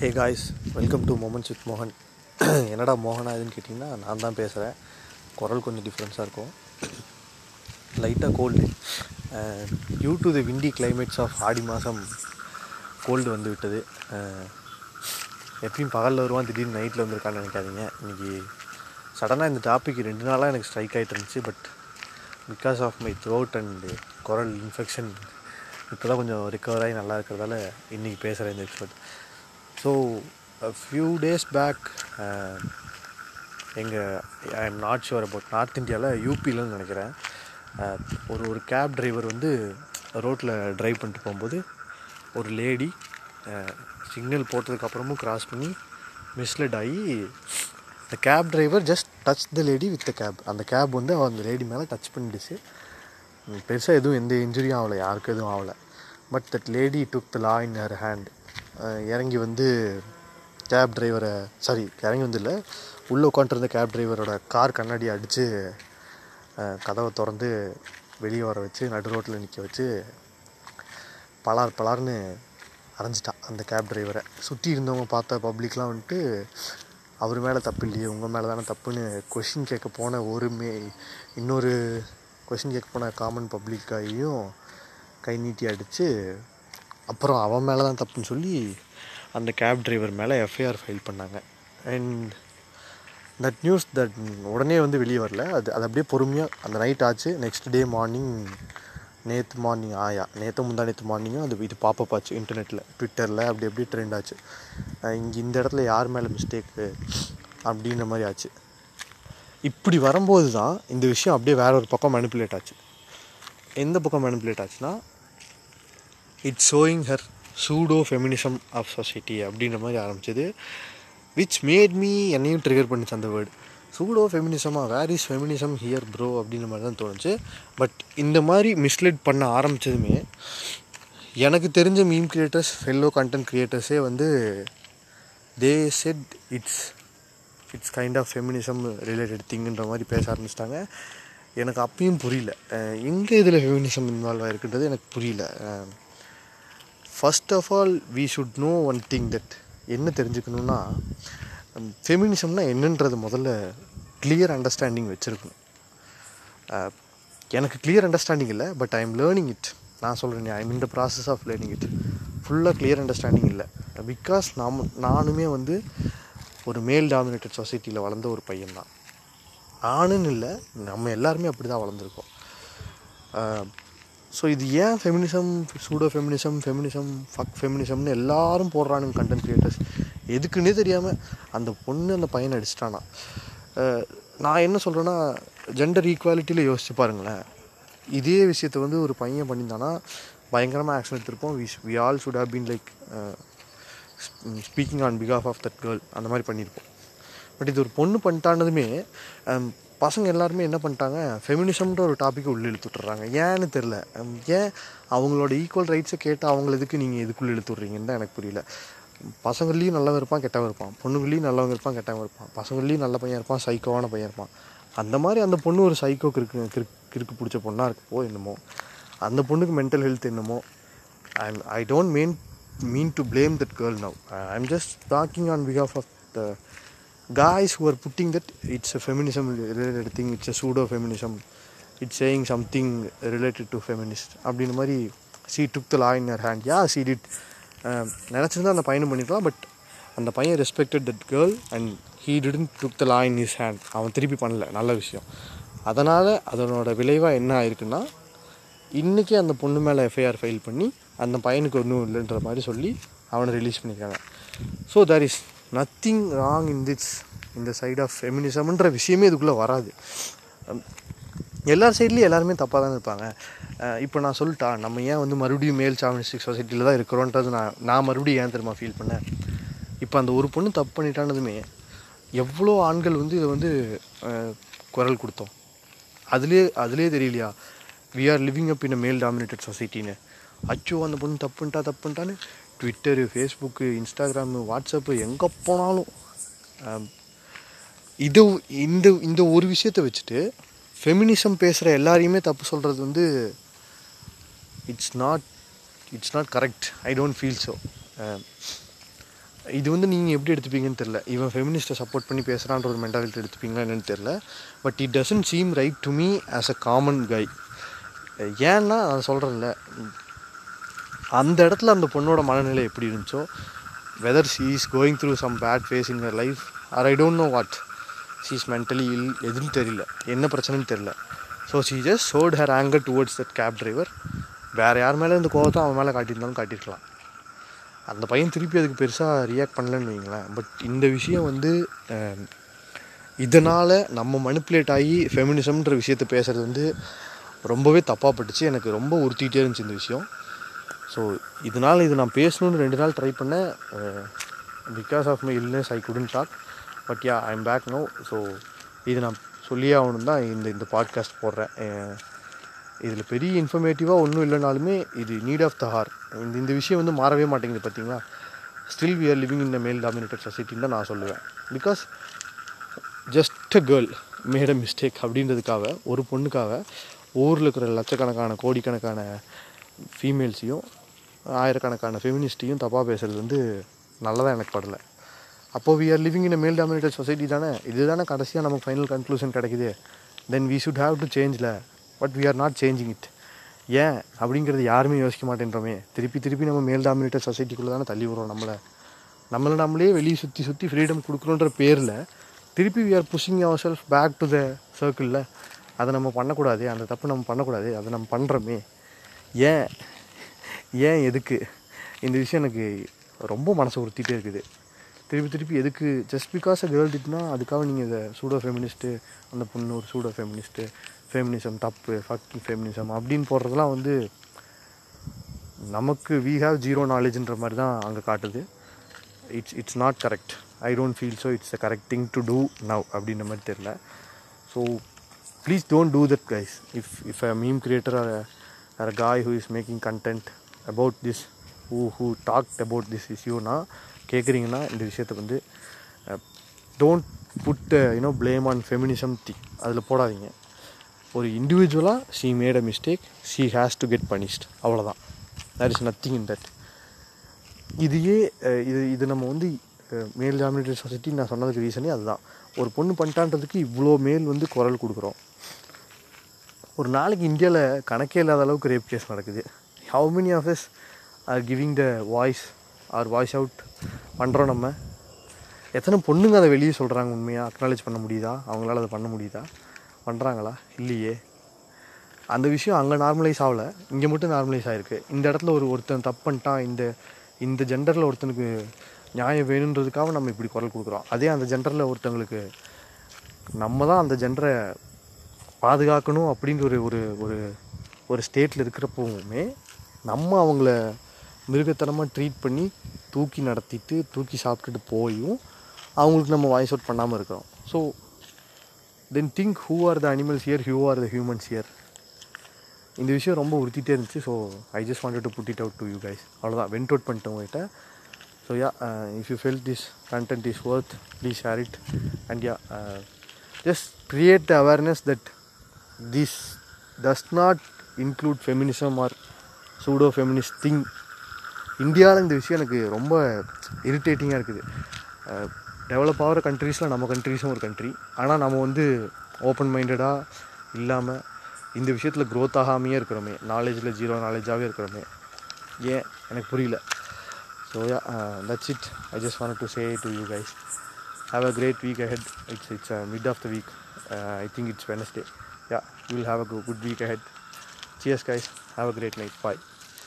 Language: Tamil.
Hey guys, welcome to moments with மோகன். என்னடா மோகனா இதுன்னு கேட்டிங்கன்னா, நான் தான் பேசுகிறேன். குரல் கொஞ்சம் டிஃப்ரென்ஸாக இருக்கும், லைட்டாக cold. Due to the windy climates of ஆடி மாதம் கோல்டு வந்து விட்டது. எப்பயும் பகலில் வருவான், திடீர்னு நைட்டில் வந்திருக்கான்னு நினைக்காதீங்க. இன்றைக்கி சடனாக இந்த டாபிக் 2 நாளாக எனக்கு ஸ்ட்ரைக் ஆகிட்டு இருந்துச்சு. But because of my throat and குரல் இன்ஃபெக்ஷன் இப்போ தான் கொஞ்சம் ரிக்கவராகி நல்லா இருக்கிறதால இன்றைக்கி பேசுகிறேன் இந்த episode. So few days back எங்கள் I am not sure about north இந்தியாவில், யூபிலன்னு நினைக்கிறேன், ஒரு கேப் டிரைவர் வந்து ரோட்டில் ட்ரைவ் பண்ணிட்டு போகும்போது ஒரு லேடி சிக்னல் போட்டதுக்கப்புறமும் க்ராஸ் பண்ணி மிஸ்லெட் ஆகி, the cab driver just touch the lady with the cab. அந்த கேப் வந்து அந்த லேடி மேலே டச் பண்ணிடுச்சு. பெருசாக எதுவும் எந்த இன்ஜுரியும் ஆகலை, யாருக்கும் எதுவும் ஆகலை. But that lady took the law in her hand. இறங்கி வந்து கேப் டிரைவரை, சாரி இறங்கி வந்துல்ல, உள்ளே உட்காந்துருந்த கேப் டிரைவரோட கார் கண்ணாடி அடித்து கதவை திறந்து வெளியே வர வச்சு, நடு ரோட்டில் நிற்க வச்சு பலார் பலார்னு அரைஞ்சிட்டான் அந்த கேப் டிரைவரை. சுற்றி இருந்தவங்க பார்த்த பப்ளிக்லாம் வந்துட்டு, அவர் மேலே தப்பு இல்லையே, உங்கள் மேலே தானே தப்புன்னு கொஷின் கேட்க போன இன்னொரு கொஷின் கேட்க போன காமன் பப்ளிக்காயும் கை நீட்டி அடித்து, அப்புறம் அவன் மேலே தான் தப்புன்னு சொல்லி அந்த கேப் டிரைவர் மேலே எஃப்ஐஆர் ஃபைல் பண்ணாங்க. அண்ட் தட் நியூஸ் தட் உடனே வந்து வெளியே வரல, அது அப்படியே பொறுமையாக அந்த நைட் ஆச்சு. நெக்ஸ்ட் டே மார்னிங், நேற்று முந்தா நேற்று மார்னிங்கும் இது பாப்பப் ஆச்சு இன்டர்நெட்டில், ட்விட்டரில் அப்படியே ட்ரெண்ட் ஆச்சு. இங்கே இந்த இடத்துல யார் மேலே மிஸ்டேக்கு அப்படின்ற மாதிரி ஆச்சு. இப்படி வரும்போது தான் இந்த விஷயம் அப்படியே வேற ஒரு பக்கம் மேனிப்புலேட் ஆச்சு. எந்த பக்கம் மேனிப்புலேட் ஆச்சுன்னா, it's showing her pseudo feminism of society அப்படின்ற மாதிரி ஆரம்பிச்சது. விச் மேட் மீ, என்னையும் ட்ரிகர் பண்ணிச்சு அந்த வேர்டு, சூடோ ஃபெமினிசமாக. Where is feminism here bro அப்படின்ற மாதிரி தான் தோணுச்சு. பட் இந்த மாதிரி மிஸ்லீட் பண்ண ஆரம்பித்ததுமே எனக்கு தெரிஞ்ச மீம் கிரியேட்டர்ஸ், ஃபெல்லோ கண்டென்ட் கிரியேட்டர்ஸே வந்து they said it's kind of feminism related திங்குன்ற மாதிரி பேச ஆரம்பிச்சிட்டாங்க. எனக்கு அப்பயும் புரியல, எங்கே இதில் ஃபெமினிசம் இன்வால்வ் ஆகிருக்குன்றது எனக்கு புரியல. First of all we should know one thing, that என்ன தெரிஞ்சுக்கணுன்னா, ஃபெமினிசம்னா என்னன்றது முதல்ல கிளியர் அண்டர்ஸ்டாண்டிங் வச்சுருக்கணும். எனக்கு கிளியர் அண்டர்ஸ்டாண்டிங் இல்லை, but I am learning it. நான் சொல்கிறேன், I am in the process of learning it. ஃபுல்லாக கிளியர் அண்டர்ஸ்டாண்டிங் இல்லை, பிகாஸ் நானுமே வந்து ஒரு மேல் டாமினேட்டட் சொசைட்டியில் வளர்ந்த ஒரு பையன்தான். நானுன்னு இல்லை, நம்ம எல்லாருமே அப்படி தான் வளர்ந்துருக்கோம். ஸோ இது ஏன் feminism, pseudo feminism, feminism, fuck ஃபெமினிசம்னு எல்லாரும் போடுறானுங்க கண்டென்ட் கிரியேட்டர்ஸ், எதுக்குன்னே தெரியாமல். அந்த பொண்ணு அந்த பையனை அடிச்சிட்டானா. நான் என்ன சொல்கிறேன்னா, ஜெண்டர் ஈக்குவாலிட்டியில் யோசிச்சு பாருங்களேன். இதே விஷயத்தை வந்து ஒரு பையன் பண்ணியிருந்தானா பயங்கரமாக ஆக்ஷன் எடுத்திருப்போம். We all should have been like speaking on பிகாஃப் ஆஃப் தட் கேர்ள், அந்த மாதிரி பண்ணியிருப்போம். பட் இது ஒரு பொண்ணு பண்ணிட்டானதுமே பசங்க எல்லாருமே என்ன பண்ணிட்டாங்க, ஃபெமினிசம்ன்ற ஒரு டாப்பிக்கை உள்ளே இழுத்து விட்டுறாங்க. ஏன்னு தெரில, ஏன் அவங்களோட ஈக்குவல் ரைட்ஸை கேட்டால் அவங்களதுக்கு நீங்கள் எதுக்குள்ளே இழுத்து விட்றீங்கன்னு தான் எனக்கு புரியல. பசங்கள்லேயும் நல்லவன் இருப்பான், கெட்டவன் இருப்பான். பொண்ணுங்கள்லேயும் நல்லவங்க இருப்பான், கெட்டவன் இருப்பான். பசங்கள்லேயும் நல்ல பையன் இருப்பான், சைக்கோவான பையன் இருப்பான். அந்த மாதிரி அந்த பொண்ணு ஒரு சைக்கோ கிறுக்கு பிடிச்ச பொண்ணாக இருக்கப்போ என்னமோ, அந்த பொண்ணுக்கு மென்டல் ஹெல்த் என்னமோ. I don't mean to blame that girl now. I am just talking on பிகாஃப் of the guys who are putting that it's a feminism related thing, it's a pseudo feminism, it's saying something related to feminist அப்படின்ற மாதிரி. she took the law in her hand, yeah she did. நினச்சிருந்தா அந்த பையனும் பண்ணிக்கலாம், பட் அந்த பையன் respected that girl and he didn't took the law in his hand. அவன் திருப்பி பண்ணல, நல்ல விஷயம். அதனால் அதனோட விளைவாக என்ன ஆயிருக்குன்னா, இன்றைக்கி அந்த பொண்ணு மேலே எஃப்ஐஆர் ஃபைல் பண்ணி அந்த பையனுக்கு ஒன்றும் இல்லைன்ற மாதிரி சொல்லி அவனை ரிலீஸ் பண்ணியிருக்காங்க. So there is nothing wrong in this, இந்த சைட் ஆஃப் ஃபெமினிசம்ன்ற விஷயமே இதுக்குள்ளே வராது. எல்லார் சைட்லேயும் எல்லாருமே தப்பாக தான் இருப்பாங்க. இப்போ நான் சொல்லிட்டா, நம்ம ஏன் வந்து மறுபடியும் மேல் டாமினிஸ்டிக் சொசைட்டியில் தான் இருக்கிறோன்றது நான் மறுபடியும் ஏன் தெரியுமா ஃபீல் பண்ணேன். இப்போ அந்த ஒரு பொண்ணு தப்பு பண்ணிட்டானதுமே எவ்வளோ ஆண்கள் வந்து இதை வந்து குரல் கொடுத்தோம். அதுலேயே தெரியலையா, we are living up in a male dominated சொசைட்டின்னு. அச்சோ அந்த பொண்ணு தப்புன்ட்டான்னு ட்விட்டரு, ஃபேஸ்புக்கு, இன்ஸ்டாகிராமு, வாட்ஸ்அப்பு, எங்கே போனாலும் இது இந்த ஒரு விஷயத்தை வச்சுட்டு ஃபெமினிசம் பேசுகிற எல்லாரையுமே தப்பு சொல்கிறது வந்து it's not correct. I don't feel so. இது வந்து நீங்கள் எப்படி எடுத்துப்பீங்கன்னு தெரில. இவன் ஃபெமினிஸ்ட்டை சப்போர்ட் பண்ணி பேசுகிறான்ற ஒரு மென்டாலிட்டி எடுத்துப்பீங்களா என்னென்னு தெரில. But it doesn't seem right to me as a common guy. ஏன்னா நான் சொல்கிறேன்ல, அந்த இடத்துல அந்த பொண்ணோட மனநிலை எப்படி இருந்துச்சோ, whether she is going through some bad phase in her life or I don't know what, she is mentally ill எதுன்னு தெரியல, என்ன பிரச்சனைன்னு தெரில. So she just showed her anger towards that cab driver. வேறு யார் மேலே இந்த கோவத்தை அவன் மேலே காட்டியிருந்தாலும் காட்டியிருக்கலாம். அந்த பையன் திருப்பி அதுக்கு பெருசாக ரியாக்ட் பண்ணலன்னு வைங்களேன். பட் இந்த விஷயம் வந்து இதனால் நம்ம மனிப்புலேட் ஆகி ஃபெமினிசம்ன்ற விஷயத்தை பேசுகிறது வந்து ரொம்பவே தப்பாக பட்டுச்சு. எனக்கு ரொம்ப உறுத்திக்கிட்டே இருந்துச்சு இந்த விஷயம். ஸோ இதனால் இது நான் பேசணுன்னு 2 நாள் ட்ரை பண்ணேன். Because of my illness I couldn't talk. But ya I am back no. So இது நான் சொல்லி ஆகணும் தான் இந்த இந்த பாட்காஸ்ட் போடுறேன். இதில் பெரிய இன்ஃபர்மேட்டிவாக ஒன்றும் இல்லைனாலுமே இது நீட் ஆஃப் த ஹார். இந்த விஷயம் வந்து மாறவே மாட்டேங்குது பார்த்தீங்களா. Still we are living in the male dominated சொசைட்டின்னு தான் நான் சொல்லுவேன். Because just a girl made a mistake அப்படின்றதுக்காக, ஒரு பொண்ணுக்காக ஊரில் இருக்கிற லட்சக்கணக்கான கோடிக்கணக்கான ஃபீமேல்ஸையும் ஆயிரக்கணக்கான ஃபெமினிஸ்டையும் தப்பாக பேசுகிறது வந்து நல்லதாக எனக்கு படலை. அப்போது we are living in a male dominated society தானே, இது தானே கடைசியாக நமக்கு ஃபைனல் கன்க்ளூஷன் கிடைக்குது. Then we should have to சேஞ்சில், but we are not changing it. ஏன் அப்படிங்கிறது யாருமே யோசிக்க மாட்டேன்றோமே. திருப்பி திருப்பி நம்ம மேல் டாமினேட்டட் சொசைட்டிக்குள்ளே தானே தள்ளி விடுறோம் நம்மளை நம்மளே வெளியே சுற்றி சுற்றி ஃப்ரீடம் கொடுக்குறோன்ற பேரில் திருப்பி we are pushing our self back to the சர்க்கிளில். அதை நம்ம பண்ணக்கூடாது, அந்த தப்பு நம்ம பண்ணக்கூடாது. அதை நம்ம பண்ணுறோமே ஏன், ஏன் எதுக்கு? இந்த விஷயம் எனக்கு ரொம்ப மனசை உறுத்திட்டே இருக்குது திருப்பி திருப்பி. எதுக்கு ஜஸ்ட் பிகாஸ் அ கேர்ள் டிட்னா அதுக்காக நீங்கள் இதை சூடோ ஃபெமினிஸ்ட்டு, அந்த பொண்ணு ஒரு சூடோ ஃபெமினிஸ்ட்டு, ஃபெமினிசம் தப்பு, ஃபக்கிங் ஃபெமினிசம் அப்படின்னு போடுறதுலாம் வந்து நமக்கு வி ஹாவ் ஜீரோ நாலேஜுன்ற மாதிரி தான் அங்கே காட்டுது. It's not correct. I don't feel so it's a correct thing to do now அப்படின்ற மாதிரி தெரில. So please don't do that guys. If a meme creator R a guy who is making content about this, who talked about this இஷ்யூனா கேட்குறீங்கன்னா இந்த விஷயத்தை வந்து don't put you know blame on feminism thing அதில் போடாதீங்க. ஒரு இண்டிவிஜுவலாக she made a mistake, she has to get punished, அவ்வளோதான். There is nothing in that. இது நம்ம வந்து மேல் டாமினேட்டட் சொசைட்டி நான் சொன்னதுக்கு ரீசனே அதுதான். ஒரு பொண்ணு பண்ணிட்டான்றதுக்கு இவ்வளோ மேல் வந்து குரல் கொடுக்குறோம். ஒரு நாளைக்கு இந்தியாவில் கணக்கே இல்லாத அளவுக்கு ரேப் கேஸ் நடக்குது. How many of us are giving the voice or voice out பண்ணுறோம் நம்ம? எத்தனை பொண்ணுங்க அதை வெளியே சொல்கிறாங்க? உண்மையாக அக்னாலேஜ் பண்ண முடியுதா? அவங்களால அதை பண்ண முடியுதா? பண்ணுறாங்களா? இல்லையே. அந்த விஷயம் அங்கே நார்மலைஸ் ஆகலை, இங்கே மட்டும் நார்மலைஸ் ஆகிருக்கு. இந்த இடத்துல ஒருத்தன் தப்பு பண்ணிட்டான், இந்த ஜெண்டரில் ஒருத்தனுக்கு நியாயம் வேணுன்றதுக்காக நம்ம இப்படி குரல் கொடுக்குறோம். அதே அந்த ஜெண்டரில் ஒருத்தங்களுக்கு நம்ம தான் அந்த ஜெண்டரை பாதுகாக்கணும் அப்படின்ற ஒரு ஒரு ஒரு ஸ்டேட்டில் இருக்கிறப்பவுமே நம்ம அவங்கள மிருகத்தனமாக ட்ரீட் பண்ணி தூக்கி நடத்திட்டு தூக்கி சாப்பிட்டுட்டு போயும் அவங்களுக்கு நம்ம வாய்ஸ் அவுட் பண்ணாமல் இருக்கிறோம். So then think who are the animals here, who are the humans here. இந்த விஷயம் ரொம்ப உறுத்திட்டே இருந்துச்சு. So I just wanted to put it out to you guys. அவ்வளோதான், வென்ட் அவுட் பண்ணிட்டேன் உங்கள்கிட்ட. So ya if you fell this content is worth, please share it. And ya just create the awareness that this does not include feminism or pseudo feminist thing. இந்தியாவில் இந்த விஷயம் எனக்கு ரொம்ப இரிட்டேட்டிங்காக இருக்குது. டெவலப் ஆகிற கண்ட்ரீஸில் நம்ம கண்ட்ரீஸும் ஒரு கண்ட்ரி, ஆனால் நம்ம வந்து ஓப்பன் மைண்டடாக இல்லாமல் இந்த விஷயத்தில் க்ரோத் ஆகாமையே இருக்கிறோமே, நாலேஜில் ஜீரோ நாலேஜாகவே இருக்கிறோமே, ஏன் எனக்கு புரியல. So that's it. I just wanted to say to you guys, have a great week ahead. It's mid of the week. I think it's Wednesday. Yeah, you'll have a good week ahead. Cheers guys, have a great night. Bye.